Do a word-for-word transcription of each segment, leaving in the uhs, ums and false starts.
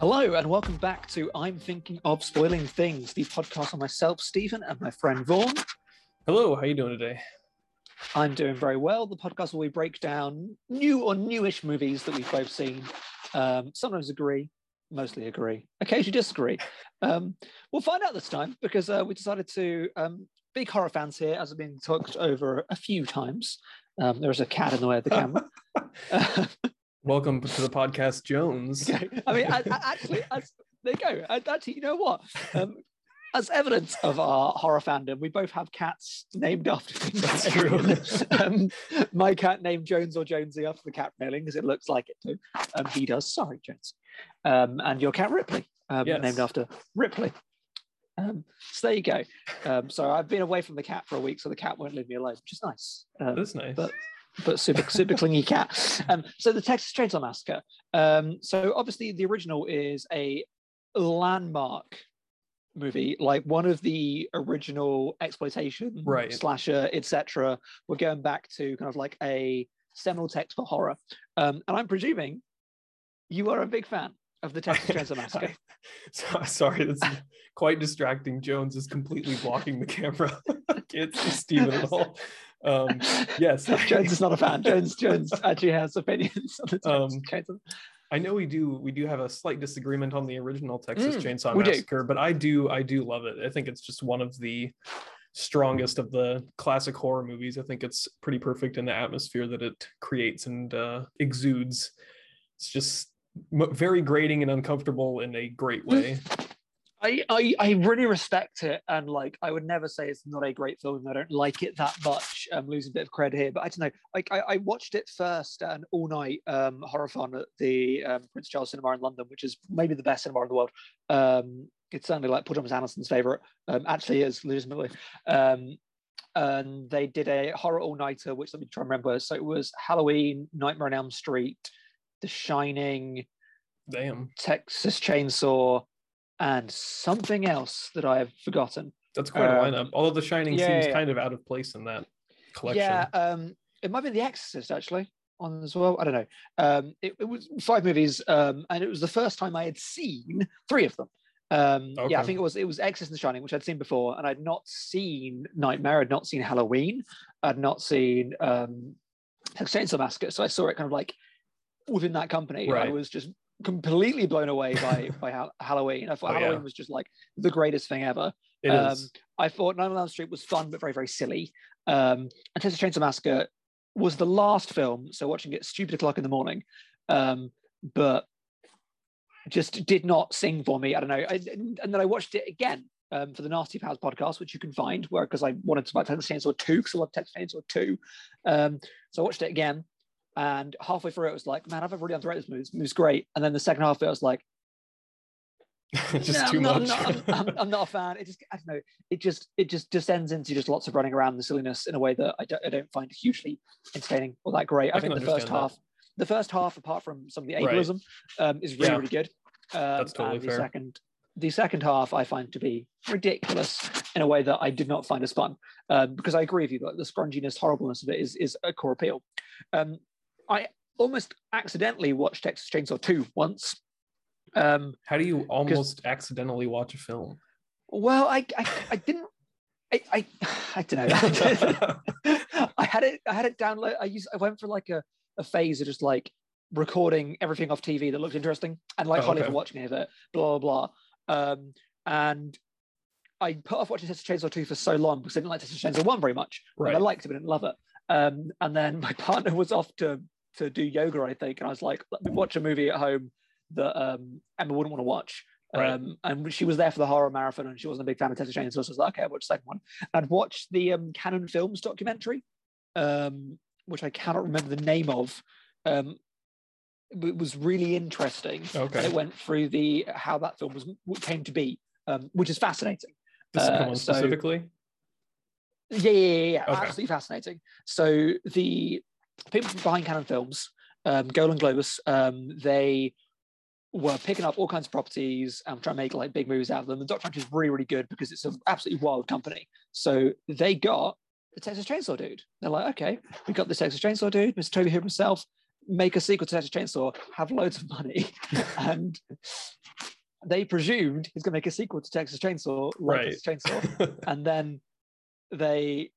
Hello and welcome back to I'm Thinking of Spoiling Things, the podcast on myself, Stephen, and my friend Vaughan. Hello, how are you doing today? I'm doing very well. The podcast where we break down new or newish movies that we've both seen. Um, sometimes agree, mostly agree, occasionally disagree. Um, we'll find out this time because uh, we decided to, um, big horror fans here, as I've been talked over a few times. Um, there was a cat in the way of the camera. Welcome to the podcast, Jones. Okay. I mean, I, I actually, as, there you go. I, actually, you know what? Um, as evidence of our horror fandom, we both have cats named after things. That's true. um, my cat named Jones or Jonesy after the cat railing because it looks like it too. Um, he does. Sorry, Jones. Um, and your cat Ripley, um, yes. named after Ripley. Um, so there you go. Um, so I've been away from the cat for a week, so the cat won't leave me alone, which is nice. Um, That's nice. But, but super, super clingy cat. Um, so the Texas Chainsaw Massacre. Um, so obviously the original is a landmark movie, like one of the original exploitation, right. slasher, et cetera. We're going back to kind of like a seminal text for horror. Um, and I'm presuming you are a big fan of the Texas Chainsaw Massacre. I, I, sorry, that's quite distracting. Jones is completely blocking the camera. Can't see Steven at all. Um, yes, Jones is not a fan. Jones, Jones actually has opinions on the Texas Chainsaw. Um, I know we do. We do have a slight disagreement on the original Texas mm, Chainsaw Massacre, do. but I do. I do love it. I think it's just one of the strongest of the classic horror movies. I think it's pretty perfect in the atmosphere that it creates and uh, exudes. It's just very grating and uncomfortable in a great way. I, I I really respect it, and like I would never say it's not a great film. I don't like it that much. I'm losing a bit of cred here, but I don't know. Like I, I watched it first at an all-night um, horrorthon at the um, Prince Charles Cinema in London, which is maybe the best cinema in the world. Um, it's certainly like Paul Thomas Anderson's favorite. Um, actually, is legitimately. Um, and they did a horror all-nighter, which let me try and remember. So it was Halloween, Nightmare on Elm Street, The Shining, damn, Texas Chainsaw, and something else that I have forgotten. That's quite um, a lineup. Although The Shining yeah, seems yeah, yeah. kind of out of place in that collection. Yeah, um, it might be The Exorcist actually on as well. I don't know. Um, it, it was five movies, um, and it was the first time I had seen three of them. Um, okay. Yeah, I think it was it was Exorcist and The Shining, which I'd seen before, and I'd not seen Nightmare, I'd not seen Halloween, I'd not seen um, Texas Chainsaw Massacre. So I saw it kind of like within that company, right. I was just completely blown away by by ha- Halloween. I thought oh, Halloween yeah. was just like the greatest thing ever. It um, is. I thought Nightmare on Elm Street was fun but very very silly. Um, and Texas Chainsaw Massacre was the last film, so watching it stupid o'clock in the morning, um, but just did not sing for me. I don't know. I, and then I watched it again um, for the Nasty Pals podcast, which you can find where because I wanted to buy Texas Chainsaw two because I love Texas Chainsaw two. Um, so I watched it again. And halfway through it was like, man, I've really underrated this movie. This movie's great. And then the second half of it was like, just no, too I'm much. Not, I'm, I'm, I'm, I'm not a fan. It just, I don't know. It just, it just descends into just lots of running around and the silliness in a way that I don't, I don't find hugely entertaining or that great. I, I think the first that. half, the first half, apart from some of the ableism, right. um, is really, yeah. really good. Um, That's totally and the fair. Second, the second half I find to be ridiculous in a way that I did not find as fun. Um, because I agree with you that the scrunginess, horribleness of it is, is a core appeal. Um, I almost accidentally watched Texas Chainsaw two once. Um, How do you almost accidentally watch a film? Well, I I, I didn't. I, I I don't know. I had it. I had it download. I used. I went for like a, a phase of just like recording everything off T V that looked interesting and like oh, hardly okay. ever watching any of it. Blah blah blah. Um, and I put off watching Texas Chainsaw two for so long because I didn't like Texas Chainsaw one very much. Right. I liked it, but didn't love it. Um, and then my partner was off to to do yoga, I think, and I was like, let me watch a movie at home that um, Emma wouldn't want to watch. Right. Um, and she was there for the horror marathon, and she wasn't a big fan of Texas Chainsaw, so I was like, okay, I'll watch the second one. I'd watched the um, Canon Films documentary, um, which I cannot remember the name of. Um, it was really interesting. Okay. And it went through the how that film was came to be, um, which is fascinating. This uh, one so, specifically? Yeah, yeah, yeah, yeah. Okay. Absolutely fascinating. So the people behind Canon Films, um, Golan Globus, um, they were picking up all kinds of properties and trying to make like big movies out of them. The documentary is really, really good because it's an absolutely wild company. So they got the Texas Chainsaw dude. They're like, okay, we got the Texas Chainsaw dude, Mister Toby Hooper himself. make a sequel to Texas Chainsaw, have loads of money, and they presumed he's going to make a sequel to Texas Chainsaw, like right. Texas Chainsaw, and then they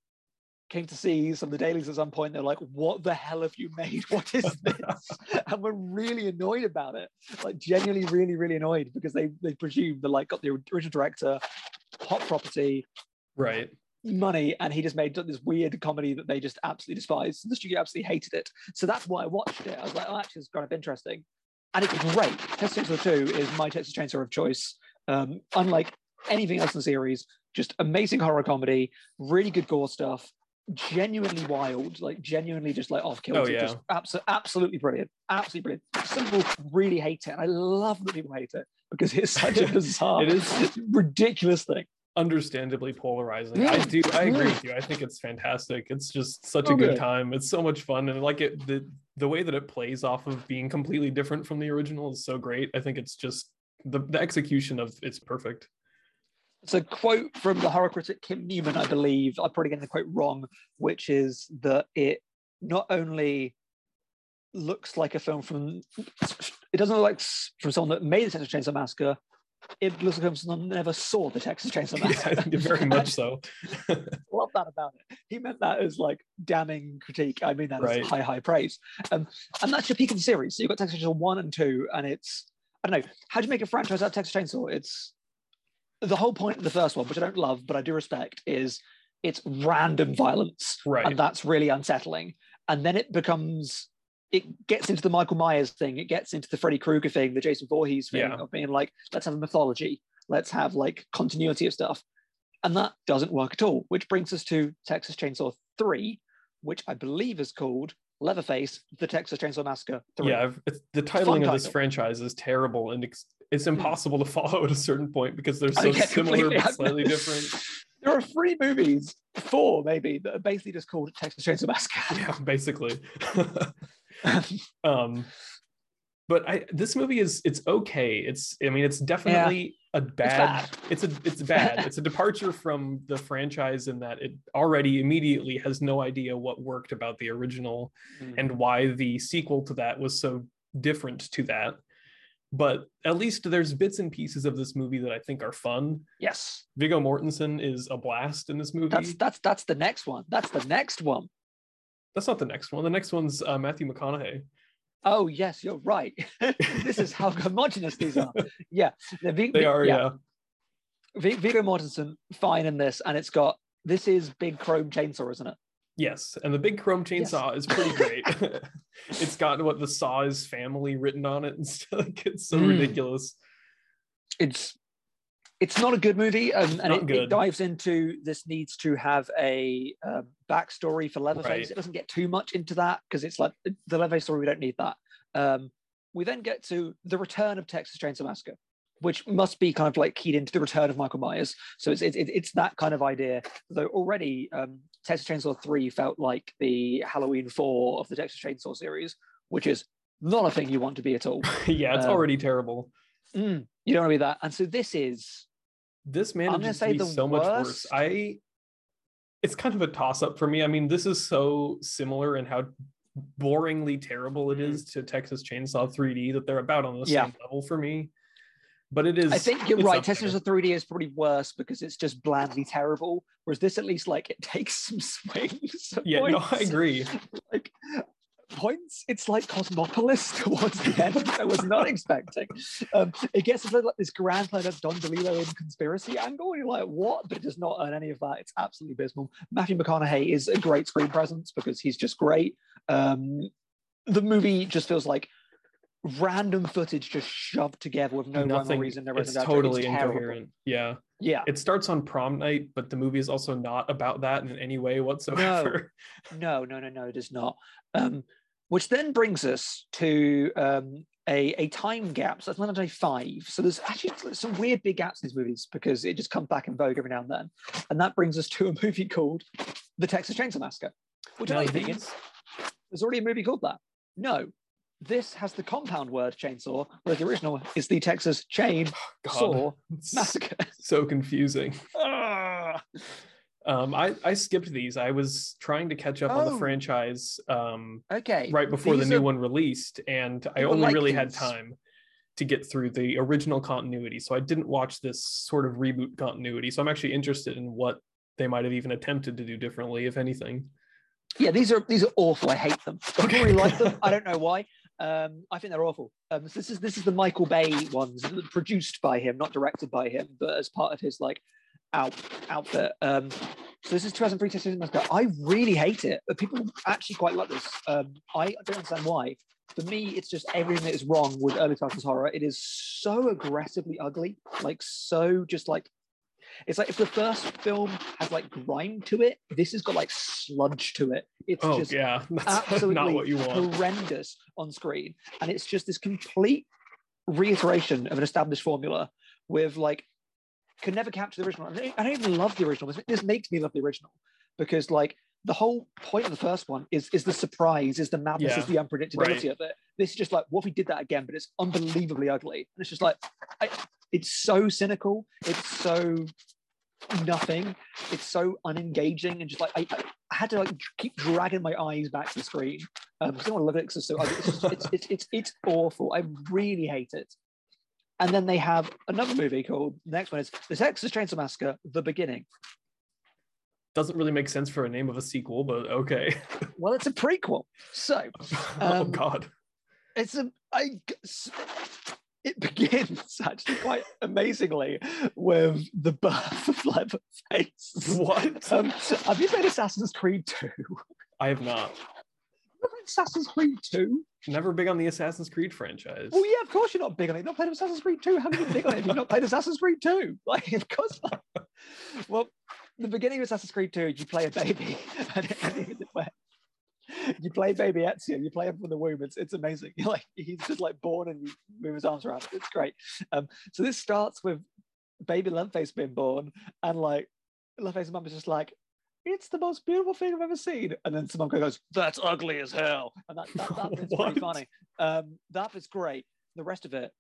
came to see some of the dailies at some point. They're like, "What the hell have you made? What is this?" And we're really annoyed about it, like genuinely, really, really annoyed, because they they presumed they like got the original director, hot property, right. money, and he just made this weird comedy that they just absolutely despised. The studio absolutely hated it. So that's why I watched it. I was like, oh, actually, it's kind of interesting. And it's great. Texas Chainsaw two is my Texas Chainsaw of choice. Um, unlike anything else in the series, just amazing horror comedy, really good gore stuff, genuinely wild, like genuinely just like off kilter. Oh, yeah. Just abso absolutely brilliant. Absolutely brilliant. Some people really hate it, and I love that people hate it because it's such a bizarre, it is ridiculous thing. Understandably polarizing. I do. I agree with you. I think it's fantastic. It's just such a good time. It's so much fun, and like it, the the way that it plays off of being completely different from the original is so great. I think it's just the the execution of it's perfect. It's a quote from the horror critic Kim Newman, I believe. I'm probably getting the quote wrong, which is that it not only looks like a film from it doesn't look like from someone that made the Texas Chainsaw Massacre. It looks like someone never saw the Texas Chainsaw Massacre. Yeah, I think very much so. Love that about it. He meant that as like damning critique. I mean that right. as high, high praise. Um, and that's your peak of the series. So you've got Texas Chainsaw one and two, and it's, I don't know, how do you make a franchise out of Texas Chainsaw? It's the whole point of the first one, which I don't love, but I do respect, is it's random violence. Right. And that's really unsettling. And then it becomes... it gets into the Michael Myers thing. It gets into the Freddy Krueger thing, the Jason Voorhees thing yeah. of being like, let's have a mythology. Let's have like continuity of stuff. And that doesn't work at all, which brings us to Texas Chainsaw three, which I believe is called Leatherface, the Texas Chainsaw Massacre three. Yeah, it's, the titling Fun of title. This franchise is terrible, and it's, it's impossible to follow at a certain point because they're so similar but slightly different. There are three movies, four maybe, that are basically just called Texas Chainsaw Massacre. Yeah, basically. um but I this movie is it's okay it's I mean it's definitely yeah. a bad it's, bad it's a it's bad it's a departure from the franchise in that it already immediately has no idea what worked about the original mm. and why the sequel to that was so different to that, but at least there's bits and pieces of this movie that I think are fun. Yes, Viggo Mortensen is a blast in this movie. That's that's that's the next one. That's the next one. That's not the next one. The next one's uh, Matthew McConaughey. Oh, yes, you're right. This is how homogenous these are. Yeah. The v they are, yeah. yeah. V Viggo Mortensen, fine in this. And it's got, this is Big Chrome Chainsaw, isn't it? Yes. And the Big Chrome Chainsaw yes. is pretty great. It's got what the saw is family written on it and stuff. It's so mm. ridiculous. It's it's not a good movie, um, and it, good. it dives into this needs to have a uh, backstory for Leatherface. Right. It doesn't get too much into that because it's like the Leatherface story, we don't need that. Um, we then get to the return of Texas Chainsaw Massacre, which must be kind of like keyed into the return of Michael Myers. So it's, it's, it's that kind of idea. Though already um, Texas Chainsaw three felt like the Halloween four of the Texas Chainsaw series, which is not a thing you want to be at all. Yeah, it's um, already terrible. Mm, you don't want to be that. And so this is... this manages to be so much worse. I, it's kind of a toss-up for me. I mean, this is so similar in how boringly terrible it is to Texas Chainsaw three D that they're about on the yeah. same level for me. But it is... I think you're right. Texas Chainsaw three D is probably worse because it's just blandly terrible, whereas this at least, like, it takes some swings. Yeah, points. No, I agree. Like, points, it's like Cosmopolis towards the end, which I was not expecting. Um, it gets into like this grand plan of Don DeLillo in conspiracy angle, and you're like, what? But it does not earn any of that. It's absolutely abysmal. Matthew McConaughey is a great screen presence because he's just great. Um, the movie just feels like random footage just shoved together with no Nothing, reason. There it's totally it's incoherent. Yeah. Yeah. It starts on prom night, but the movie is also not about that in any way whatsoever. No, no, no, no, no it is not. Um, Which then brings us to um, a, a time gap. So that's nineteen ninety-five. So there's actually some weird big gaps in these movies because it just comes back in vogue every now and then. And that brings us to a movie called The Texas Chainsaw Massacre. Which I think is, there's already a movie called that. No, this has the compound word chainsaw, whereas the original is the Texas Chainsaw Massacre. So confusing. Ah. Um, I, I skipped these. I was trying to catch up oh. on the franchise um, okay. right before these the new are... one released, and I only like really these. had time to get through the original continuity. So I didn't watch this sort of reboot continuity. So I'm actually interested in what they might have even attempted to do differently, if anything. Yeah, these are these are awful. I hate them. I don't really like them. I don't know why. Um, I think they're awful. Um, so this is this is the Michael Bay ones, produced by him, not directed by him, but as part of his like out outfit. Um, so this is two thousand three Texas Chainsaw Massacre. I really hate it, but people actually quite like this. Um, I don't understand why. For me, it's just everything that is wrong with early two thousands horror. It is so aggressively ugly, like so just like. It's like if the first film has like grime to it, this has got like sludge to it. It's oh, just yeah. absolutely not what you want. Horrendous on screen. And it's just this complete reiteration of an established formula with like, could never capture the original. I don't, I don't even love the original. This makes me love the original because like the whole point of the first one is, is the surprise, is the madness, yeah. is the unpredictability right. of it. This is just like, what if we did that again, but it's unbelievably ugly. And it's just like, I, it's so cynical. It's so nothing. It's so unengaging. And just like, I, I had to like keep dragging my eyes back to the screen. Um, because I don't want to look at it because it's so ugly. It's, just, it's, it's, it's, it's awful. I really hate it. And then they have another movie called, the next one is The Texas Chainsaw Massacre, The Beginning. Doesn't really make sense for a name of a sequel, but okay. Well, it's a prequel. So. Um, oh, God. It's a... I, it begins actually quite amazingly with the birth of Leatherface. What? Um, have you played Assassin's Creed two? I have not. Assassin's Creed two? Never big on the Assassin's Creed franchise. Well, yeah, of course you're not big on it. You've not played Assassin's Creed two. How can you be big on it if you've not played Assassin's Creed two? Like, of course not. Well, the beginning of Assassin's Creed two, you play a baby. And it, you play baby Ezio, you play him from the womb. It's it's amazing. You're like, he's just like born and you move his arms around. It's great. Um, so this starts with baby Leatherface being born, and like Leatherface's mum is just like, it's the most beautiful thing I've ever seen. And then someone goes, that's ugly as hell. And that, that, that is pretty funny. Um, that is great. The rest of it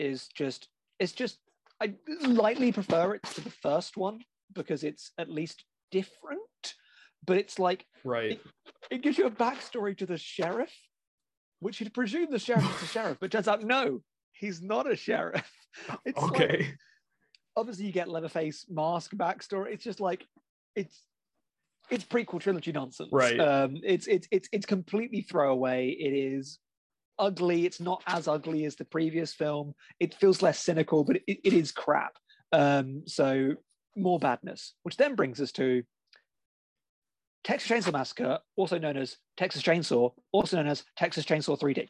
is just, it's just, I lightly prefer it to the first one because it's at least different. But it's like, right. it, it gives you a backstory to the sheriff, which you'd presume the sheriff is a sheriff, but turns out, no, he's not a sheriff. It's okay. Like, obviously, you get Leatherface, Mask, backstory. It's just like, it's it's prequel trilogy nonsense. Right. Um, it's, it's, it's, it's completely throwaway. It is ugly. It's not as ugly as the previous film. It feels less cynical, but it, it is crap. Um, so more badness, which then brings us to Texas Chainsaw Massacre, also known as Texas Chainsaw, also known as Texas Chainsaw three D.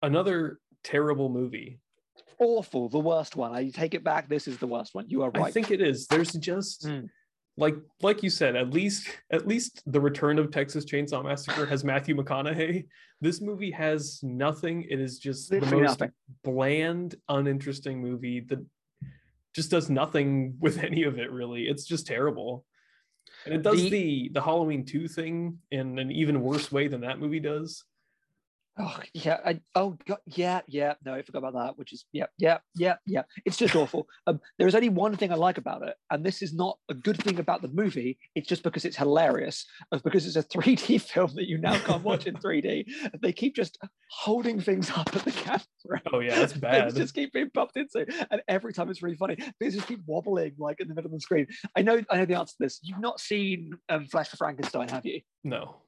Another terrible movie. Awful, the worst one. I take it back. This is the worst one. You are right. I think it is. There's just mm. like like you said, at least at least the return of Texas Chainsaw Massacre has Matthew McConaughey. This movie has nothing. It is just Literally the most nothing. bland, uninteresting movie that just does nothing with any of it, really. It's just terrible. And it does the, the the Halloween two thing in an even worse way than that movie does. Oh yeah, I, oh god, yeah, yeah. No, I forgot about that. Which is yeah, yeah, yeah, yeah. It's just awful. Um, there is only one thing I like about it, and this is not a good thing about the movie. It's just because it's hilarious, because it's a three D film that you now can't watch in three D. They keep just holding things up at the camera. Oh yeah, that's bad. They just keep being bumped into, and every time it's really funny. They just keep wobbling like in the middle of the screen. I know, I know the answer to this. You've not seen um, Flesh for Frankenstein, have you? No.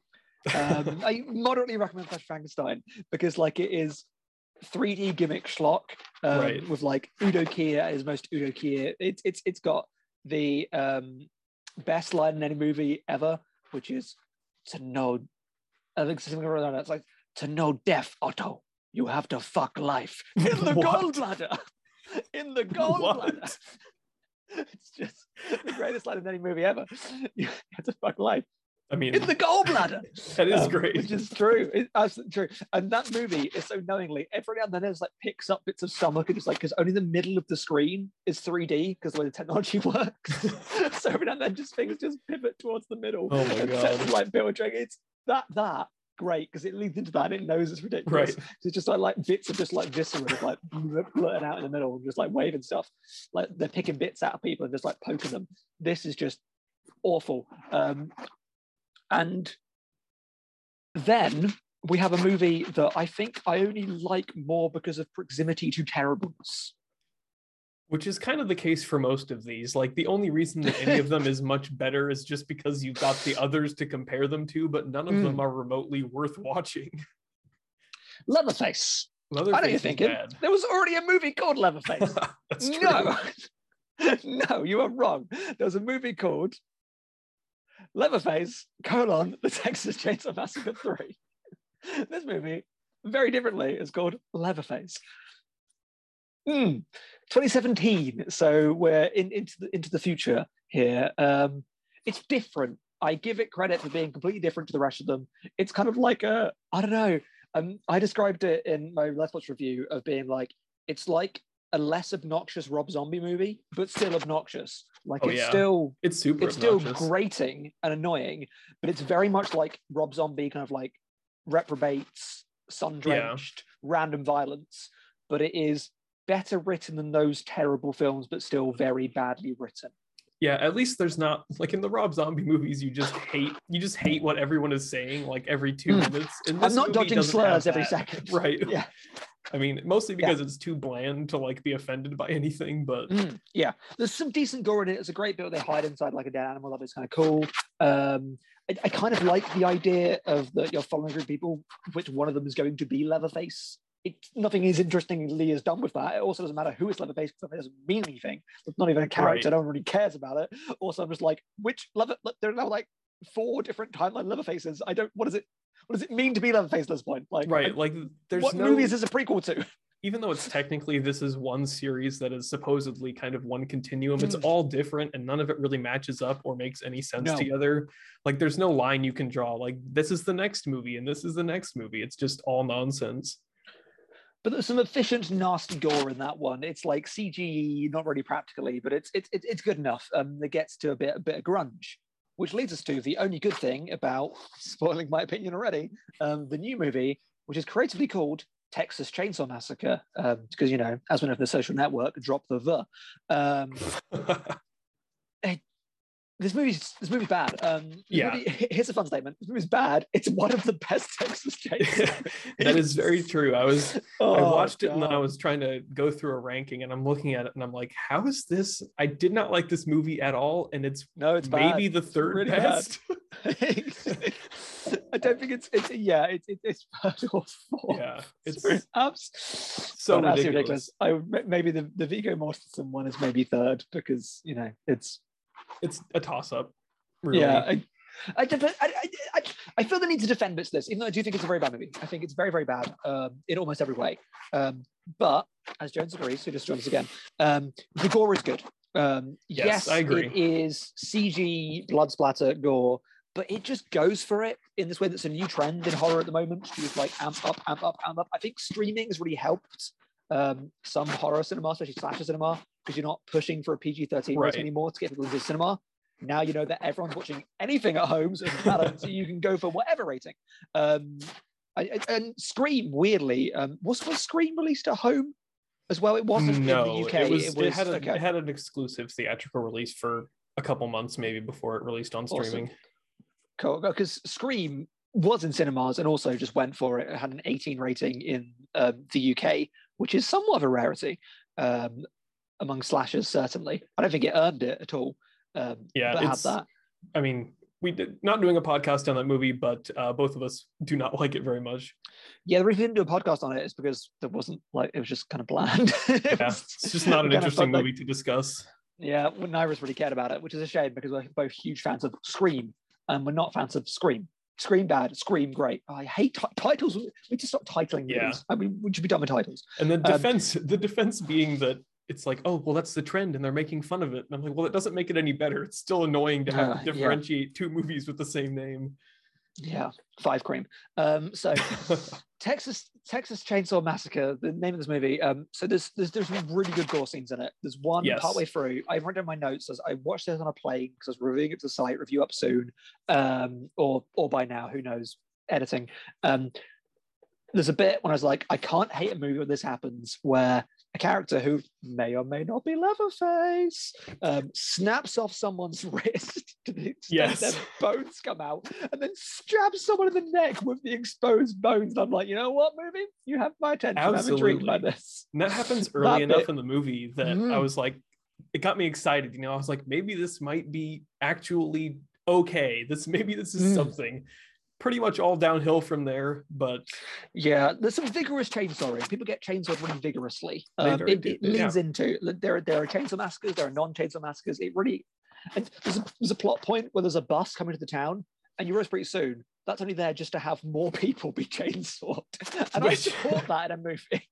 um, I moderately recommend Flash Frankenstein because, like, it is three D gimmick schlock um, right. with like Udo Kier at his most Udo Kier. It's it's it's got the um, best line in any movie ever, which is to know. I think it's like to know death, Otto. You have to fuck life in the gallbladder. In the gallbladder. It's just the greatest line in any movie ever. You have to fuck life. I mean, in the gallbladder. That is um, great. Which is true. It's absolutely true. And that movie is so knowingly, every now and then it just like picks up bits of stomach and just like, because only the middle of the screen is three D because the way the technology works. So every now and then just things just pivot towards the middle. Oh my and God. It's like Bill Drake. It's that, that. Great, because it leads into that and it knows it's ridiculous. Right. So it's just like, like bits of just like visceral, like blurting out in the middle and just like waving stuff. Like they're picking bits out of people and just like poking them. This is just awful. Um, and then we have a movie that I think I only like more because of proximity to terribleness. Which is kind of the case for most of these. Like, the only reason that any of them is much better is just because you've got the others to compare them to, but none of mm. them are remotely worth watching. Leatherface. Leatherface I know you're thinking. Bad. There was already a movie called Leatherface. That's true. No. No, you are wrong. There was a movie called Leatherface, colon, The Texas Chainsaw Massacre three. This movie, very differently, is called Leatherface. Mm, twenty seventeen, so we're in, into, the, into the future here. Um, it's different. I give it credit for being completely different to the rest of them. It's kind of like a, I don't know, um, I described it in my Letterboxd review of being like, it's like a less obnoxious Rob Zombie movie, but still obnoxious. Like, oh, it's yeah. still it's super it's obnoxious. Still grating and annoying, but it's very much like Rob Zombie kind of like reprobates, sun-drenched, yeah. random violence, but it is better written than those terrible films, but still very badly written. Yeah, at least there's not, like in the Rob Zombie movies, you just hate you just hate what everyone is saying, like every two mm. minutes. And this I'm not dodging slurs every second. Right. Yeah. I mean, mostly because yeah. it's too bland to like be offended by anything, but mm. yeah. There's some decent gore in it. It's a great bit where they hide inside like a dead animal. That is kind of cool. Um, I, I kind of like the idea of that you're following a group of people, which one of them is going to be Leatherface. It, nothing is interestingly is done with that. It also doesn't matter who is Leatherface because it doesn't mean anything. It's not even a character. Right. No one really cares about it. Also, I'm just like, which Leather? There are now like four different timeline Leatherfaces. I don't. What is it? What does it mean to be Leatherface at this point? Like, right? I, like, there's what no, movie is this a prequel to? Even though it's technically this is one series that is supposedly kind of one continuum, mm. it's all different and none of it really matches up or makes any sense no. together. Like, there's no line you can draw. Like, this is the next movie and this is the next movie. It's just all nonsense. But there's some efficient, nasty gore in that one. It's like C G, not really practically, but it's it's it's good enough. Um, that gets to a bit a bit of grunge, which leads us to the only good thing about spoiling my opinion already. Um, the new movie, which is creatively called Texas Chainsaw Massacre, um, because you know, as we know from The Social Network, drop the the. Um, it, this movie's this movie's bad. Um, this yeah. movie, here's a fun statement. This movie's bad. It's one of the best Texas Chainsaw. That is very true. I was oh, I watched God. it and then I was trying to go through a ranking and I'm looking at it and I'm like, how is this? I did not like this movie at all, and it's no, it's maybe bad. the third really best. I don't think it's it's yeah it's it's third or fourth. Yeah, it's abs- so oh, ridiculous. ridiculous. I maybe the the Viggo Mortensen one is maybe third because you know it's. It's a toss-up, really. Yeah, I, I, I, I, I feel the need to defend bits of this, even though I do think it's a very bad movie. I think it's very, very bad um, in almost every way. Um, but, as Jones agrees, who just joined us again, um, the gore is good. Um, yes, yes, I agree. It is C G, blood splatter, gore, but it just goes for it in this way that's a new trend in horror at the moment. You just like amp up, amp up, amp up. I think streaming has really helped um, some horror cinema, especially slasher cinema, because you're not pushing for a P G thirteen right. anymore to get people into the cinema. Now you know that everyone's watching anything at home, so, so you can go for whatever rating. Um, I, I, and Scream, weirdly, um, was, was Scream released at home as well? It wasn't no, in the U K. It, was, it, was, it, had a, okay. it had an exclusive theatrical release for a couple months, maybe, before it released on streaming. Awesome. Cool, because Scream was in cinemas and also just went for it. It had an eighteen rating in uh, the U K, which is somewhat of a rarity. Um, among slashers, certainly. I don't think it earned it at all. Um, yeah, but it's, had that. I mean, we did not doing a podcast on that movie, but uh, both of us do not like it very much. Yeah, the reason we didn't do a podcast on it is because there wasn't, like, it was just kind of bland. it yeah, was, it's just not an interesting movie like, to discuss. Yeah, neither's really cared about it, which is a shame because we're both huge fans of Scream, and we're not fans of Scream. Scream bad, Scream great. Oh, I hate t- titles. We need to stop titling movies. Yeah. I mean, we should be done with titles. And the defense, um, the defense being that it's like, oh, well, that's the trend and they're making fun of it. And I'm like, well, it doesn't make it any better. It's still annoying to have uh, to differentiate yeah. two movies with the same name. Yeah, five cream. Um, so Texas Texas Chainsaw Massacre, the name of this movie. Um, so there's, there's there's really good gore scenes in it. There's one yes. partway through. I've written down my notes as I watched this on a plane because I was reviewing it to the site, review up soon, um, or or by now, who knows, editing. Um, there's a bit when I was like, I can't hate a movie when this happens, where a character who may or may not be Leatherface um, snaps off someone's wrist to the extent yes. their bones come out, and then stabs someone in the neck with the exposed bones. And I'm like, you know what, movie? You have my attention. Absolutely. Have a drink by this. And that happens early that enough bit. in the movie that mm. I was like, it got me excited. You know, I was like, maybe this might be actually okay. This Maybe this is mm. something. Pretty much all downhill from there, but yeah, there's some vigorous chainsawing. People get chainsawed really vigorously. Um, it, it leads yeah. into there. There are chainsaw massacres. There are non-chainsaw massacres. It really and there's a, there's a plot point where there's a bus coming to the town, and you realize pretty soon that's only there just to have more people be chainsawed. And I support that in a movie.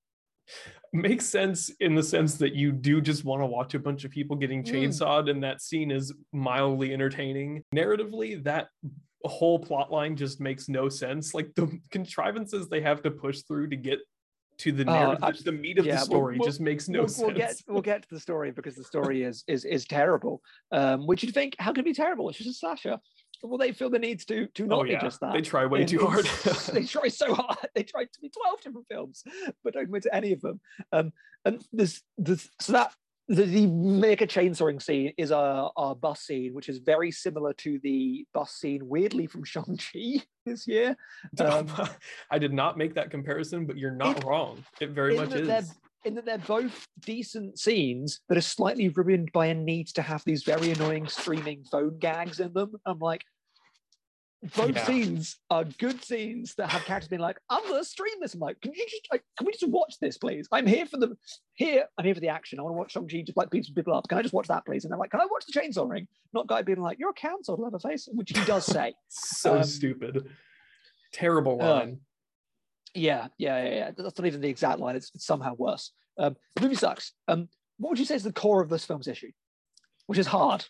Makes sense in the sense that you do just want to watch a bunch of people getting chainsawed, mm. and that scene is mildly entertaining. Narratively, that. A whole plot line just makes no sense. Like the contrivances they have to push through to get to the narrative, oh, I, the meat of yeah, the story we'll, just makes no we'll, sense. We'll get, we'll get to the story because the story is is is terrible. Um, which you'd think, how could it be terrible? It's just a slasher. Well, they feel the needs to to not oh, yeah. be just that. They try way and too hard. They try so hard. They tried to be twelve different films, but don't commit to any of them. Um, and there's this so that. The, the mega chainsawing scene is our, our bus scene, which is very similar to the bus scene, weirdly, from Shang-Chi this year. Um, I did not make that comparison, but you're not it, wrong. It very much is. In that they're both decent scenes that are slightly ruined by a need to have these very annoying streaming phone gags in them. I'm like, both yeah. scenes are good scenes that have characters being like, I'm gonna stream this. I'm like, can you just like, can we just watch this, please? I'm here for the here, I'm here for the action. I want to watch Shang-Chi just like beat some people up. Can I just watch that, please? And they're like, can I watch the chainsaw ring? Not guy being like, you're a cancelled Leatherface, which he does say. so um, stupid. Terrible line. Um, yeah, yeah, yeah, yeah. That's not even the exact line, it's, it's somehow worse. Um, the movie sucks. Um, what would you say is the core of this film's issue? Which is hard.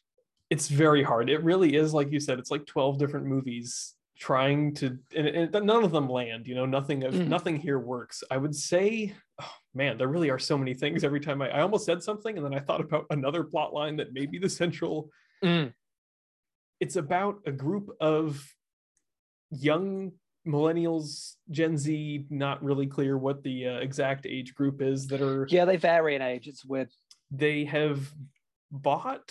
It's very hard. It really is, like you said, it's like twelve different movies trying to, and, and none of them land, you know, nothing of, mm. nothing here works. I would say, oh, man, there really are so many things. Every time I, I almost said something, and then I thought about another plot line that may be the central. Mm. It's about a group of young millennials, Gen Z, not really clear what the uh, exact age group is that are. Yeah, they vary in age. It's weird. They have bought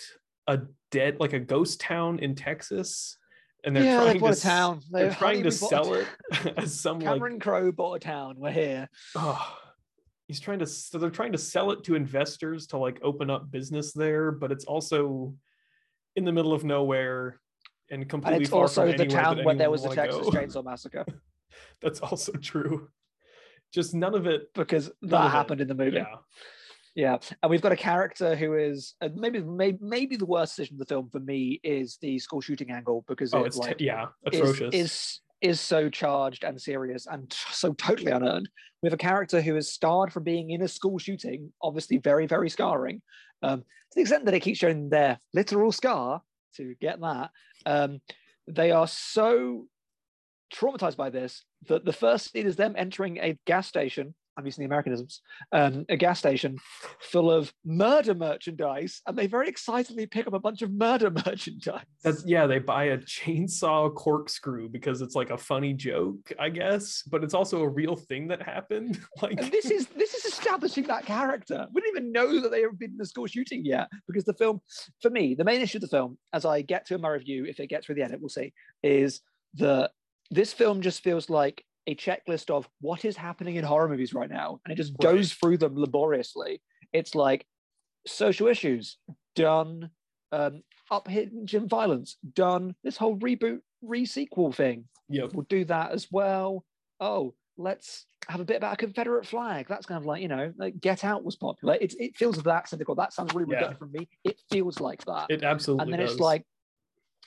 a dead like a ghost town in Texas, and they're yeah, trying to a town. They're, they're trying to sell it as some Cameron like, Crowe bought a town. We're here. Oh, he's trying to so they're trying to sell it to investors to like open up business there, but it's also in the middle of nowhere and completely. And it's far also from the town where there was the Texas go. Chainsaw Massacre. That's also true. Just none of it because that happened it. in the movie. Yeah. Yeah, and we've got a character who is uh, maybe, maybe maybe the worst decision of the film for me is the school shooting angle because oh, it, it's like, t- yeah atrocious is, is is so charged and serious and t- so totally unearned. We have a character who is scarred from being in a school shooting, obviously very very scarring, um, to the extent that it keeps showing their literal scar to get that. Um, they are so traumatized by this that the first scene is them entering a gas station. I'm using the Americanisms, um, a gas station full of murder merchandise, and they very excitedly pick up a bunch of murder merchandise. That's, yeah, they buy a chainsaw corkscrew because it's like a funny joke, I guess, but it's also a real thing that happened. Like and this is this is establishing that character. We didn't even know that they had been in the school shooting yet because the film, for me, the main issue of the film, as I get to my review, if it gets to the edit, we'll see, is that this film just feels like a checklist of what is happening in horror movies right now, and it just right. goes through them laboriously. It's like social issues done, um, uphinge and violence done. This whole reboot re-sequel thing, yep. we'll do that as well. Oh, let's have a bit about a Confederate flag. That's kind of like, you know, like Get Out was popular. It's it feels that cynical. That sounds really yeah. redundant from me. It feels like that. It absolutely. And then does. it's like,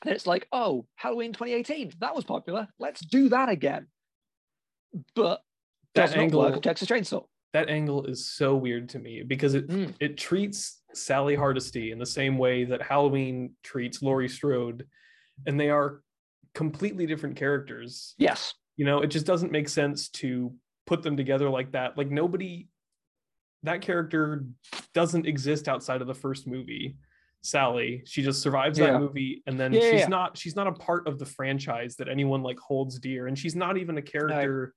then it's like, oh, Halloween twenty eighteen. That was popular. Let's do that again. But that angle of Texas Chainsaw. That angle is so weird to me because it mm. it treats Sally Hardesty in the same way that Halloween treats Laurie Strode, and they are completely different characters. Yes, you know, it just doesn't make sense to put them together like that. Like nobody, that character doesn't exist outside of the first movie. Sally, she just survives yeah. that movie, and then yeah, she's yeah. not she's not a part of the franchise that anyone like holds dear, and she's not even a character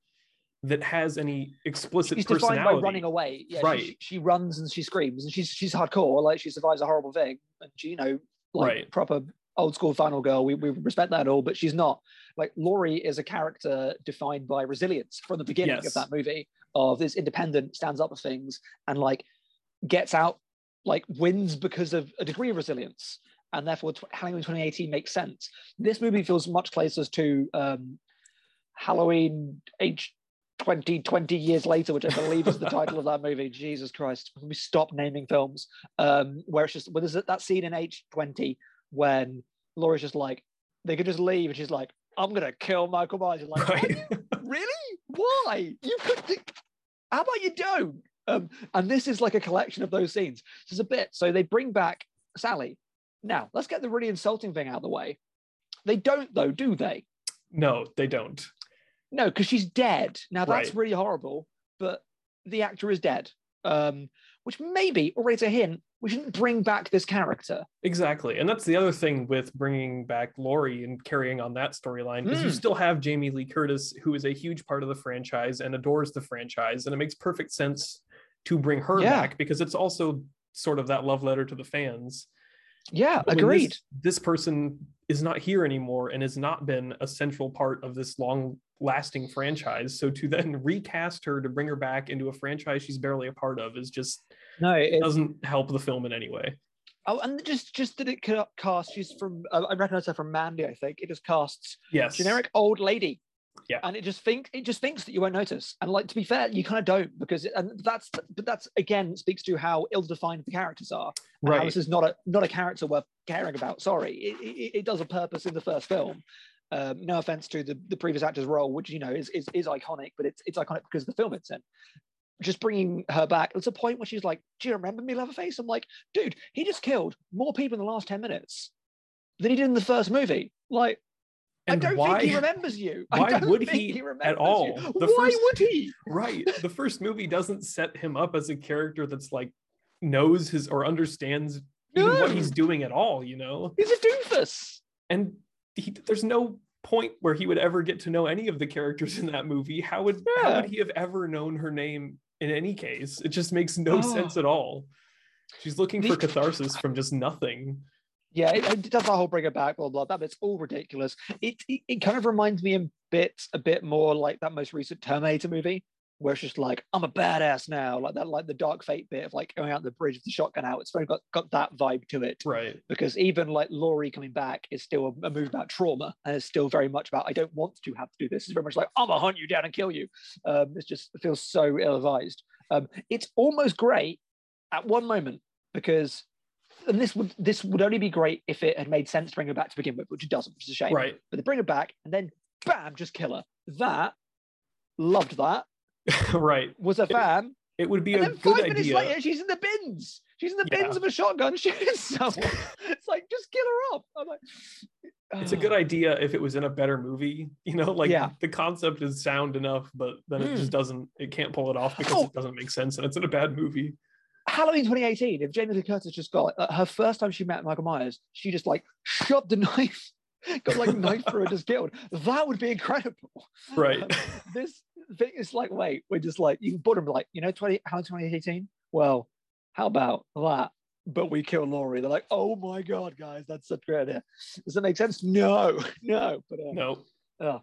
that has any explicit she's personality. She's defined by running away. Yeah, right. She, she runs and she screams, and she's she's hardcore. Like, she survives a horrible thing, and she, you know, like right. proper old school final girl. We we respect that all, but she's not. Like, Laurie is a character defined by resilience from the beginning yes. of that movie. Of this independent, stands up for things, and like gets out, like wins because of a degree of resilience, and therefore Halloween twenty eighteen makes sense. This movie feels much closer to um, Halloween H twenty, twenty years later, which I believe is the title of that movie. Jesus Christ, we stop naming films. Um, where it's just, well, there's that scene in H twenty when Laurie's just like, they could just leave, and she's like, I'm gonna kill Michael Myers. You're like, right. Really? Why? You could. Do- How about you don't? Um, and this is like a collection of those scenes. There's a bit. So they bring back Sally. Now, let's get the really insulting thing out of the way. They don't, though, do they? No, they don't. No, because she's dead. Now, that's right. really horrible, but the actor is dead, um, which maybe, already to hint, we shouldn't bring back this character. Exactly. And that's the other thing with bringing back Laurie and carrying on that storyline, is mm. you still have Jamie Lee Curtis, who is a huge part of the franchise and adores the franchise. And it makes perfect sense to bring her yeah. back, because it's also sort of that love letter to the fans. Yeah, but agreed. This, this person is not here anymore and has not been a central part of this long lasting franchise. So to then recast her to bring her back into a franchise she's barely a part of is just... No, it, it doesn't help the film in any way. Oh, and just just that it casts, she's from, uh, I recognize her from Mandy, I think. It just casts yes. generic old lady. Yeah. And it just think it just thinks that you won't notice. And like, to be fair, you kind of don't, because it, and that's but that's again speaks to how ill-defined the characters are. Right. How this is not a not a character worth caring about. Sorry. It, it, it does a purpose in the first film. Um, no offense to the, the previous actor's role, which, you know, is, is is iconic, but it's it's iconic because of the film it's in. Just bringing her back, it's a point where she's like, do you remember me, Leatherface? I'm like, dude, he just killed more people in the last ten minutes than he did in the first movie. Like, and I don't why, think he remembers you. Why I don't would think he, he remembers at all? You. The why first, would he? Right. The first movie doesn't set him up as a character that's like, knows his or understands no. even what he's doing at all, you know? He's a doofus. And he, there's no point where he would ever get to know any of the characters in that movie. How would, yeah. how would he have ever known her name? In any case, it just makes no oh. sense at all. She's looking for catharsis from just nothing. Yeah, it, it does the whole bring it back, blah, blah, blah. It's all ridiculous. It, it it kind of reminds me in bits a bit more like that most recent Terminator movie, where it's just like, I'm a badass now. Like that, like the Dark Fate bit of like going out the bridge with the shotgun out. It's very got, got that vibe to it. Right. Because even like Laurie coming back is still a, a movie about trauma, and it's still very much about, I don't want to have to do this. It's very much like, I'm gonna hunt you down and kill you. Um, it's just, it feels so ill-advised. Um, it's almost great at one moment, because, and this would this would only be great if it had made sense to bring her back to begin with, which it doesn't, which is a shame. Right. But they bring her back and then bam, just kill her. That, loved that. Right, was a fan. It, it would be and a then five good minutes idea. Later, she's in the bins. She's in the yeah. bins of a shotgun shooting someone. It's like, just kill her up. I'm like, oh. It's a good idea if it was in a better movie. You know, like yeah. the concept is sound enough, but then it mm. just doesn't. It can't pull it off because oh. it doesn't make sense, and it's in a bad movie. Halloween twenty eighteen. If Jamie Lee Curtis just got uh, her first time she met Michael Myers, she just like shoved the knife, got like knife through and just killed. That would be incredible. Right. Um, this. It's like, wait, we're just like, you bought him like, you know, twenty how twenty eighteen? Well, how about that? But we kill Laurie. They're like, oh my God, guys, that's such a great idea. Does that make sense? No, no. But, uh, no. Uh,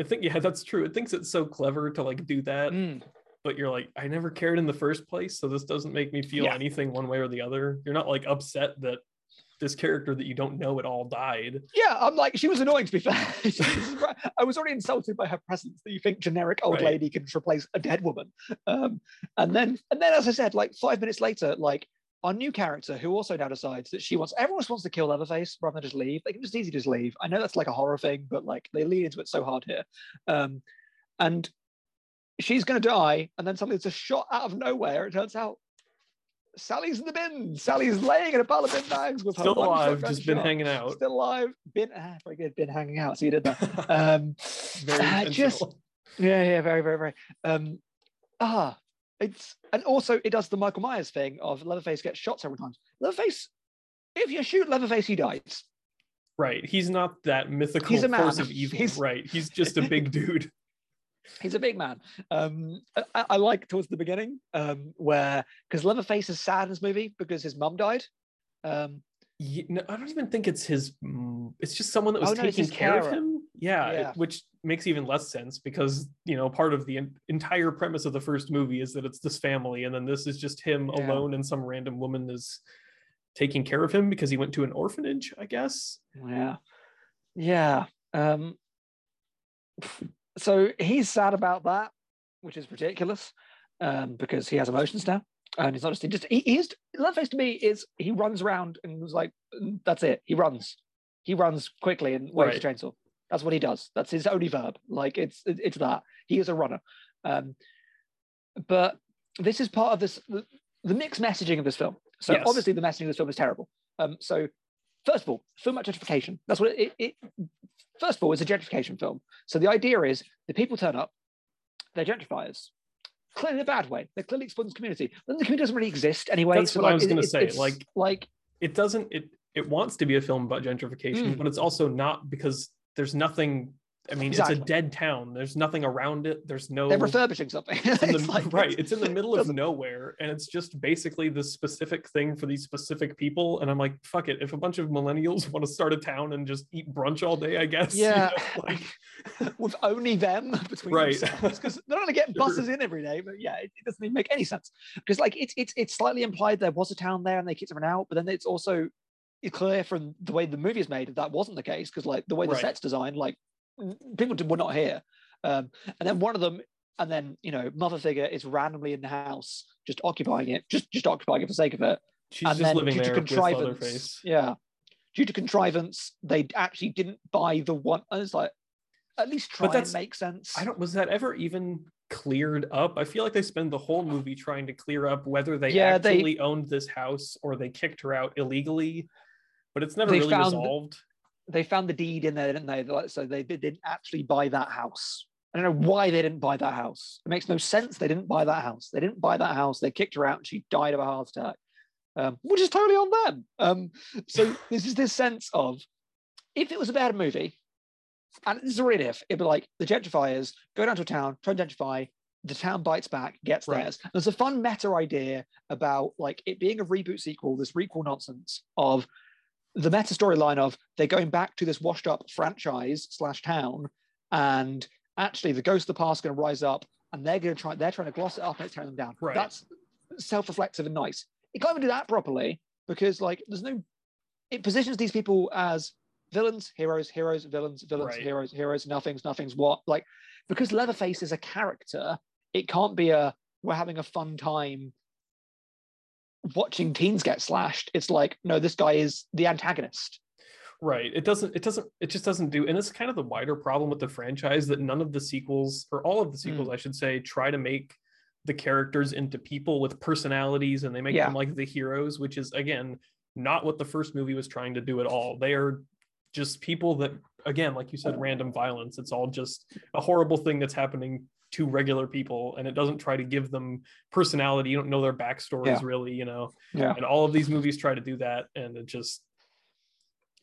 I think, yeah, that's true. It thinks it's so clever to like do that, mm. but you're like, I never cared in the first place, so this doesn't make me feel yeah. anything one way or the other. You're not like upset that this character that you don't know at all died. Yeah, I'm like, she was annoying, to be fair. I was already insulted by her presence, that you think generic old right. lady can replace a dead woman. Um, and then, and then, as I said, like five minutes later, like our new character, who also now decides that she wants, everyone wants to kill Leatherface rather than just leave. Like, it's just easy to just leave. I know that's like a horror thing, but like they lean into it so hard here. Um, and she's going to die, and then suddenly it's a shot out of nowhere. It turns out Sally's in the bin. Sally's laying in a pile of bin bags with still her alive, just been shot. Hanging out. Still alive, been ah, very good, been hanging out. So you did that. Um, very uh, just yeah, yeah, very, very, very. Um, ah, it's and also it does the Michael Myers thing of Leatherface gets shot several times. Leatherface, if you shoot Leatherface, he dies. Right, he's not that mythical he's a man. Force of evil. He's... Right, he's just a big dude. He's a big man. Um, I, I like towards the beginning um, where, because Leatherface is sad in this movie because his mum died. Um, you, no, I don't even think it's his. It's just someone that was oh, no, taking care of him. Yeah, yeah. It, which makes even less sense because, you know, part of the in, entire premise of the first movie is that it's this family, and then this is just him yeah. alone, and some random woman is taking care of him because he went to an orphanage, I guess. Yeah, yeah. Um, so he's sad about that, which is ridiculous, um, because he has emotions now. And he's not just, he just, he is, Leatherface to me is, he runs around and was like, that's it. He runs. He runs quickly and waves right. a chainsaw. That's what he does. That's his only verb. Like, it's, it's that. He is a runner. Um, but this is part of this, the, the mixed messaging of this film. So yes. obviously the messaging of this film is terrible. Um, so first of all, film gentrification. That's what it, it, it, first of all, it's a gentrification film. So the idea is the people turn up, they're gentrifiers. Clearly in a bad way. They're clearly exploiting the community. Then the community doesn't really exist anyway. That's so what like, I was going to say. Like, like, it doesn't, it it wants to be a film about gentrification, mm. but it's also not, because there's nothing, I mean, exactly. it's a dead town. There's nothing around it. There's no... They're refurbishing something. It's the, like, right. It's, it's in the middle of nowhere, and it's just basically the specific thing for these specific people. And I'm like, fuck it. If a bunch of millennials want to start a town and just eat brunch all day, I guess. Yeah. You know, like... With only them between right. themselves. Because they're not going to get buses sure. in every day. But yeah, it, it doesn't even make any sense. Because like it's it's it's slightly implied there was a town there and they kicked everyone out. But then it's also clear from the way the movie is made that that wasn't the case. Because like the way the right. set's designed, like, people were not here, um, and then one of them, and then you know, mother figure is randomly in the house, just occupying it, just just occupying it for the sake of it. She's and just then living due there to contrivance, with Leatherface. Yeah, due to contrivance, they actually didn't buy the one. And it's like, at least try and make sense. I don't. Was that ever even cleared up? I feel like they spend the whole movie trying to clear up whether they yeah, actually they, owned this house or they kicked her out illegally, but it's never really found, resolved. They found the deed in there, didn't they? So they didn't actually buy that house. I don't know why they didn't buy that house. It makes no sense. They didn't buy that house. They didn't buy that house. They kicked her out and she died of a heart attack, um, which is totally on them. Um, so this is this sense of, if it was a bad movie, and this is a real if, it'd be like the gentrifiers go down to a town, try and gentrify, the town bites back, gets right. theirs. There's a fun meta idea about like it being a reboot sequel, this requel nonsense of, the meta storyline of they're going back to this washed up franchise slash town, and actually the ghost of the past is going to rise up, and they're going to try, they're trying to gloss it up and it's tearing them down. Right. That's self-reflective and nice. It can't even do that properly because like there's no, it positions these people as villains, heroes, heroes, villains, villains, right. heroes, heroes, nothings, nothings, what? Like, because Leatherface is a character, it can't be a, we're having a fun time watching teens get slashed. It's like, no, this guy is the antagonist. Right. It doesn't, it doesn't, it just doesn't do. And it's kind of the wider problem with the franchise that none of the sequels, or all of the sequels, mm. I should say, try to make the characters into people with personalities, and they make yeah. them like the heroes, which is, again, not what the first movie was trying to do at all. They are just people that, again, like you said, random violence. It's all just a horrible thing that's happening to regular people, and it doesn't try to give them personality. You don't know their backstories yeah. really, you know. Yeah. And all of these movies try to do that, and it just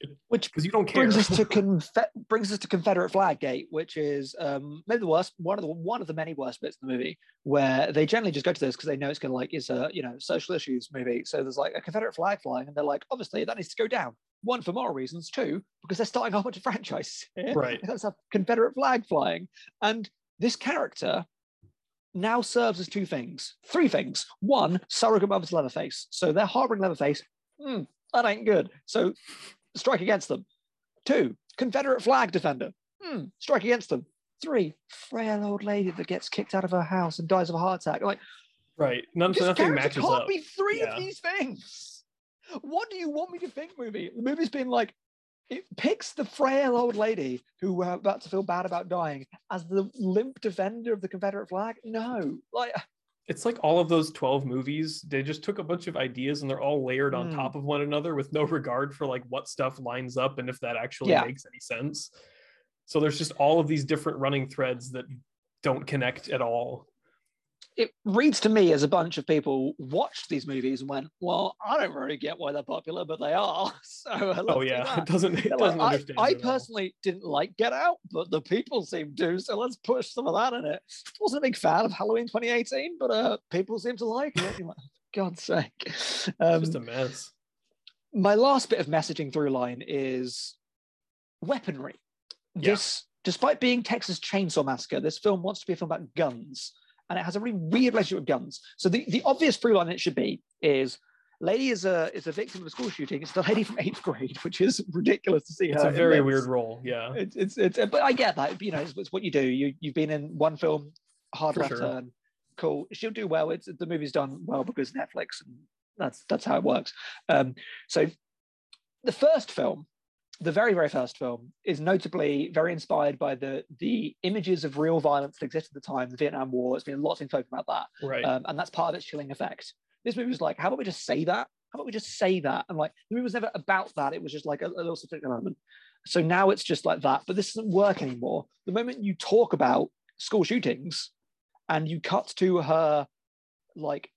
it, which because you don't care. Brings us to conf- brings us to Confederate Flaggate, which is um, maybe the worst, one of the one of the many worst bits of the movie, where they generally just go to this because they know it's going to like it's a you know social issues movie. So there's like a Confederate flag flying, and they're like, obviously that needs to go down. One, for moral reasons. Two, because they're starting a whole bunch of franchises. Right. That's a Confederate flag flying, and this character now serves as two things, three things. One, surrogate mother to Leatherface. So they're harboring Leatherface. Mm, that ain't good. So strike against them. Two, Confederate flag defender. Mm, strike against them. Three, frail old lady that gets kicked out of her house and dies of a heart attack. Like, right. None, this nothing matches can't up. Be three yeah. of these things. What do you want me to think, movie? The movie's been like, it picks the frail old lady who were about to feel bad about dying as the limp defender of the Confederate flag. No, like it's like all of those twelve movies. They just took a bunch of ideas and they're all layered on mm. top of one another with no regard for like what stuff lines up and if that actually yeah. makes any sense. So there's just all of these different running threads that don't connect at all. it reads to me as a bunch of people watched these movies and went, well, I don't really get why they're popular, but they are. So uh, oh yeah, do it doesn't. It doesn't like, I, I personally all. didn't like Get Out, but the people seem to. So let's push some of that in it. Wasn't a big fan of Halloween twenty eighteen, but uh, people seem to like it. Like, God's sake, um, it's just a mess. My last bit of messaging through line is weaponry. Yeah. This, despite being Texas Chainsaw Massacre, this film wants to be a film about guns. And it has a really weird relationship with guns. So the, the obvious through line it should be is, lady is a is a victim of a school shooting. It's the lady from eighth grade, which is ridiculous to see her. It's a very weird role, yeah. It's it's, it's but I get that. You know, it's, it's what you do. You you've been in one film, hard For left sure. turn, cool. She'll do well. It's the movie's done well because Netflix, and that's that's how it works. Um, so the first film, the very very first film, is notably very inspired by the the images of real violence that existed at the time, the Vietnam War. There's been lots of folk about that, right? Um, and that's part of its chilling effect. This movie was like, how about we just say that? How about we just say that? And like, the movie was never about that. It was just like a, a little subjective element. So now it's just like that, but this doesn't work anymore. The moment you talk about school shootings, and you cut to her, like,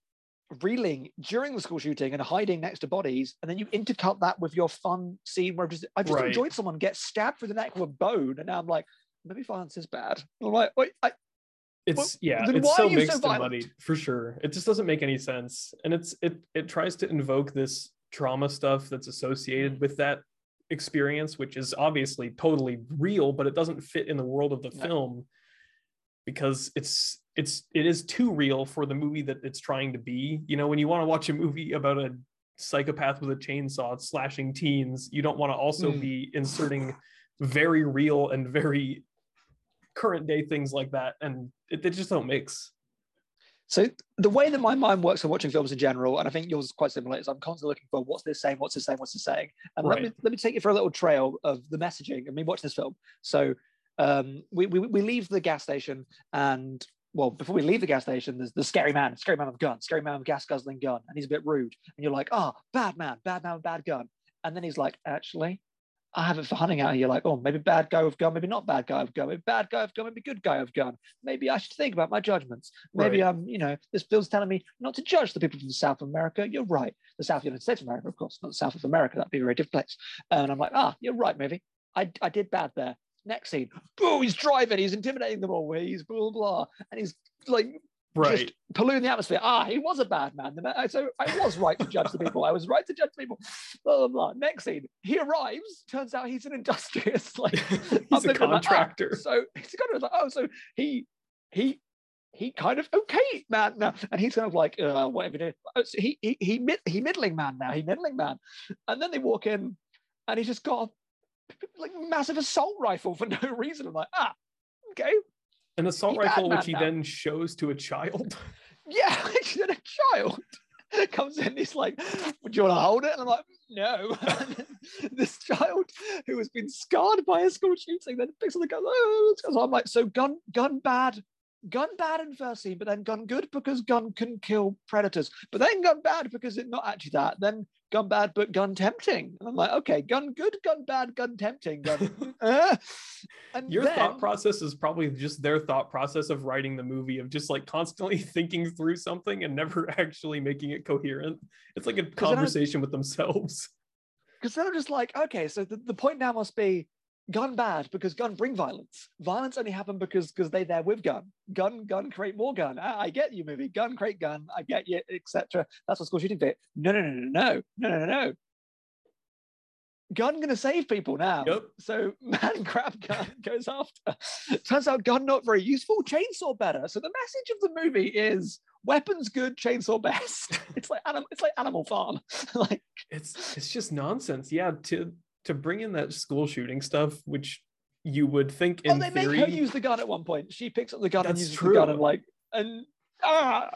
reeling during the school shooting and hiding next to bodies, and then you intercut that with your fun scene where I've just, I've just right. enjoyed someone get stabbed through the neck with a bone, and now I'm like, maybe violence is bad. And I'm like, wait, I, it's well, yeah, then it's why so are you mixed so violent? And muddy for sure. It just doesn't make any sense, and it's it it tries to invoke this trauma stuff that's associated with that experience, which is obviously totally real, but it doesn't fit in the world of the no. film because it's. It's it is too real for the movie that it's trying to be. You know, when you want to watch a movie about a psychopath with a chainsaw slashing teens, you don't want to also mm. be inserting very real and very current day things like that. And it, it just don't mix. So the way that my mind works on watching films in general, and I think yours is quite similar, is I'm constantly looking for what's this saying, what's this saying, what's this saying. And right. let me let me take you for a little trail of the messaging and me watching this film. So um, we, we we leave the gas station and. Well, before we leave the gas station, there's the scary man, scary man with gun, scary man with gas-guzzling gun, and he's a bit rude. And you're like, oh, bad man, bad man with bad gun. And then he's like, actually, I have it for hunting out. And you're like, oh, maybe bad guy with gun, maybe not bad guy with gun, maybe bad guy with gun, maybe good guy with gun. Maybe I should think about my judgments. Maybe, right. um, you know, this bill's telling me not to judge the people from the South of America. You're right. The South of the United States of America, of course, not the South of America. That'd be a very different place. And I'm like, ah, you're right, maybe. I, I did bad there. Next scene, oh, he's driving, he's intimidating them all, he's blah, blah, blah, and he's like right. just polluting the atmosphere. Ah, he was a bad man. So I was right to judge the people. I was right to judge people. Blah, blah, blah. Next scene, he arrives. Turns out he's an industrious, like he's a contractor. Like, oh. So he's kind of like, oh, so he, he, he kind of okay man now, and he's kind of like uh, whatever. Oh, so he he he mid, he middling man now. He middling man, and then they walk in, and he's just got. A like massive assault rifle for no reason. I'm like, ah, okay. An assault he rifle, which he now. then shows to a child. Yeah, then a child comes in. He's like, "Would you want to hold it?" And I'm like, "No." This child who has been scarred by a school shooting then picks up the gun. Oh, so I'm like, so gun, gun bad, gun bad in first scene, but then gun good because gun can kill predators. But then gun bad because it's not actually that. Then. Gun bad, but gun tempting. And I'm like, okay, gun good, gun bad, gun tempting. Gun, uh. And your then, thought process is probably just their thought process of writing the movie, of just like constantly thinking through something and never actually making it coherent. It's like a conversation with themselves. Because then I'm just like, okay, so the, the point now must be gun bad because gun bring violence. Violence only happen because because they there with gun. Gun, gun, create more gun. I, I get you, movie. Gun, create gun. I get you, et cetera. That's what school shooting bit. No, no, no, no, no, no, no, no, no. Gun gonna save people now. Yep. So man, grab gun goes after. Turns out gun not very useful. Chainsaw better. So the message of the movie is weapons good, chainsaw best. It's like animal. It's like Animal Farm. Like it's it's just nonsense. Yeah. To to bring in that school shooting stuff, which you would think in oh, they theory, make her use the gun at one point. She picks up the gun and uses true. the gun and like, and ah,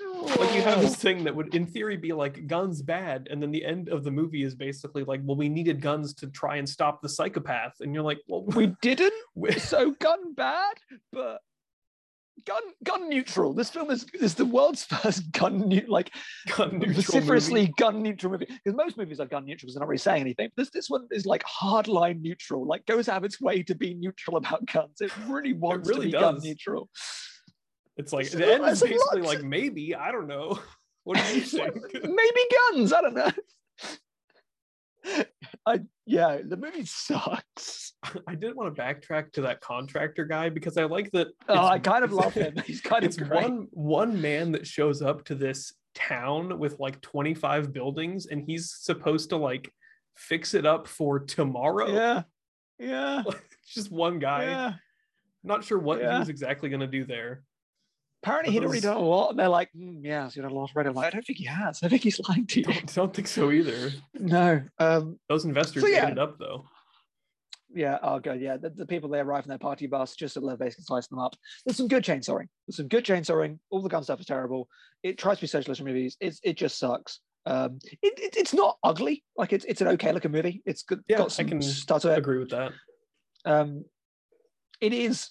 oh. Like you have this thing that would in theory be like guns bad. And then the end of the movie is basically like, well, we needed guns to try and stop the psychopath. And you're like, well, we didn't. So gun bad, but gun, gun neutral. This film is, is the world's first gun, new, like gun neutral vociferously movie. gun neutral movie. Because most movies are gun neutral because they're not really saying anything. But this, this one is like hardline neutral, like goes out of its way to be neutral about guns. It really wants it really to be does. gun neutral. It's like the end is basically like, maybe, I don't know. What do you think? Maybe guns, I don't know. I yeah, the movie sucks. I did want to backtrack to that contractor guy because I like that. Oh, I kind of love him. He's kind of great. one one man that shows up to this town with like twenty-five buildings, and he's supposed to like fix it up for tomorrow. Yeah, yeah. Just one guy. Yeah. I'm not sure what yeah. he was exactly going to do there. Apparently he'd already done a lot, and they're like, mm, "Yeah, so you know, lost Reddit." Like, I don't think he has. I think he's lying to you. I don't, don't think so either. No. Um, Those investors so yeah. ended up though. Yeah. Oh god. Yeah. The, the people they arrive in their party bus just at Leatherface can slice them up. There's some good chainsawing. There's some good chainsawing. All the gun stuff is terrible. It tries to be socialist movies. It's it just sucks. Um, it, it it's not ugly. Like it's it's an okay looking movie. It's good. Yeah, got some I can start to agree with that. Um, it is.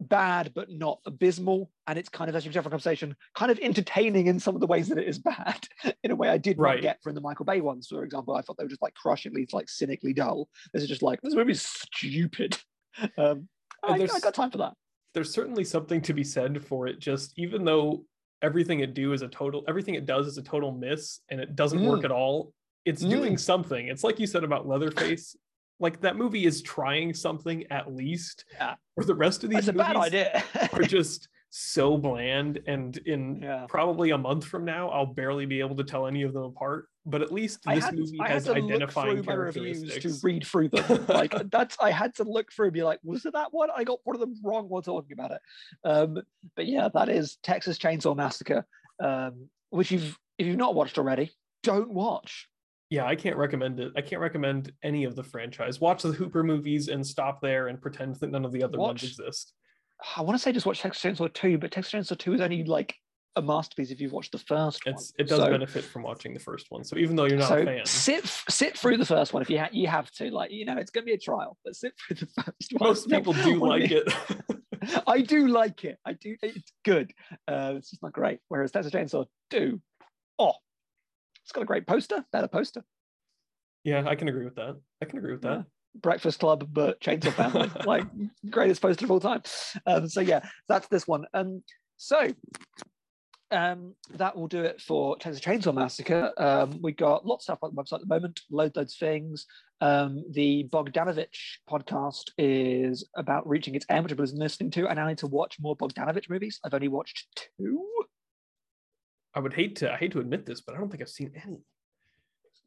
Bad but not abysmal, and it's kind of, as you have a conversation, kind of entertaining in some of the ways that it is bad in a way I did right. not get from the Michael Bay ones, for example. I thought they were just like crushingly, like cynically dull. This is just like, this movie's stupid. um I, I got time for that. There's certainly something to be said for it, just even though everything it do is a total everything it does is a total miss and it doesn't mm. work at all, it's mm. doing something. It's like you said about Leatherface. Like, that movie is trying something at least, yeah. or the rest of these That's movies a bad idea. Are just so bland, and in yeah. probably a month from now, I'll barely be able to tell any of them apart. But at least this had, movie has identifying characteristics. To read through them, like that's I had to look through and be like, was it that one? I got one of them wrong while talking about it. Um, but yeah, that is Texas Chainsaw Massacre, um, which you've if you've not watched already, don't watch. Yeah, I can't recommend it. I can't recommend any of the franchise. Watch the Hooper movies and stop there and pretend that none of the other watch, ones exist. I want to say just watch Texas Chainsaw two, but Texas Chainsaw two is only like a masterpiece if you've watched the first it's, one. It does so, benefit from watching the first one. So even though you're not so a fan. Sit sit through the first one if you, ha you have to. Like, you know, it's going to be a trial, but sit through the first one. Most people do like it. I do like it. I do. It's good. Uh, it's just not great. Whereas Texas Chainsaw two, oh. It's got a great poster, better poster. Yeah, I can agree with that. I can agree with that. Yeah. Breakfast Club, but Chainsaw Family, like greatest poster of all time. Um, so yeah, that's this one. Um, so um, that will do it for Texas Chainsaw Massacre. Um, we got lots of stuff on the website at the moment. Load those things. Um, the Bogdanovich podcast is about reaching its end, which I was listening to, and I need to watch more Bogdanovich movies. I've only watched two. I would hate to. I hate to admit this, but I don't think I've seen any.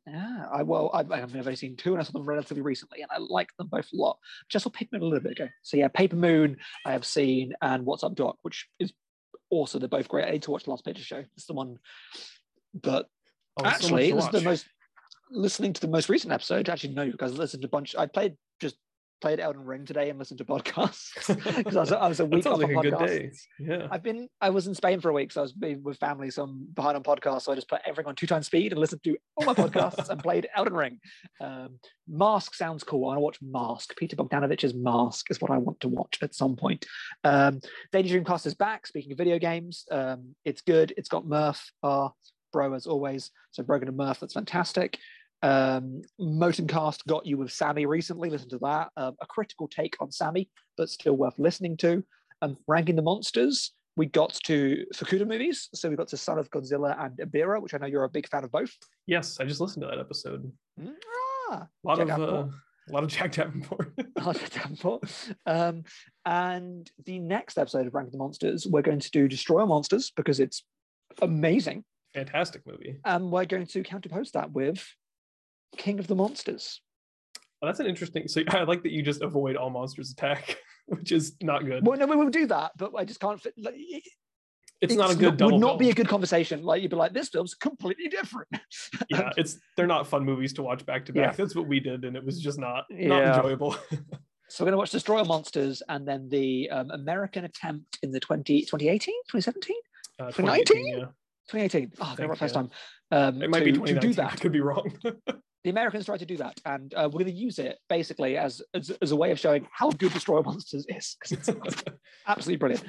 Yeah, I well, I, I mean, I've only seen two, and I saw them relatively recently, and I like them both a lot. Just saw Paper Moon a little bit ago. So yeah, Paper Moon I have seen, and What's Up Doc, which is also they're both great. I need to watch the Last Picture Show. It's the one, but oh, actually, so this is the most. Listening to the most recent episode, actually no, because I listened to a bunch. I played just played Elden Ring today and listened to podcasts because I was, I was a week off like of podcasts. Yeah, I've been I was in Spain for a week, so I was with family, so I'm behind on podcasts. So I just put everything on two times speed and listened to all my podcasts and played Elden Ring. Um, Mask sounds cool. I want to watch Mask. Peter Bogdanovich's Mask is what I want to watch at some point. Um, Daydream Cast is back. Speaking of video games, um, it's good. It's got Mirth, our bro as always. So Brogan and Mirth, that's fantastic. Um, Motencast got you with Sammy recently. Listen to that. Um, a critical take on Sammy, but still worth listening to. Um, Ranking the Monsters, we got to Fukuda movies. So we got to Son of Godzilla and Ibira, which I know you're a big fan of both. Yes, I just listened to that episode. Ah, a, lot of, uh, a lot of Jack Davenport. a lot of Davenport. Um, and the next episode of Ranking the Monsters, we're going to do Destroy Monsters because it's amazing. Fantastic movie. And we're going to counterpost that with King of the Monsters. Well, that's an interesting. So I like that you just avoid all monsters attack, which is not good. Well, no, we will do that, but I just can't fit. Like, it's, it's not a good. Not, double would not film. Be a good conversation. Like you'd be like, this film's completely different. Yeah, it's they're not fun movies to watch back to back. Yeah. That's what we did, and it was just not yeah. not enjoyable. So we're gonna watch Destroy Monsters and then the um, American attempt in the twenty eighteen, twenty seventeen, uh, twenty nineteen, yeah. twenty eighteen. Oh, I think right first yeah. time. Um, it might to, be twenty nineteen. To do that. I could be wrong. The Americans tried to do that, and uh, we're going to use it basically as, as as a way of showing how good Destroy Monsters is, because it's absolutely brilliant.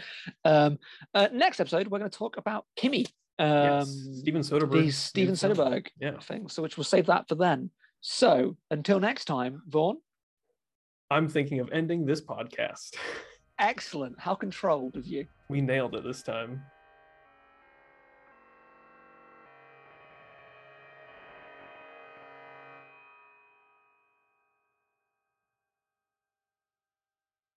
Um, uh, next episode, we're going to talk about Kimmy, um, yes. Steven Soderbergh, the Steven Soderbergh yeah. thing, so which we'll save that for then. So until next time, Vaughan, I'm thinking of ending this podcast. Excellent. How controlled of you. We nailed it this time.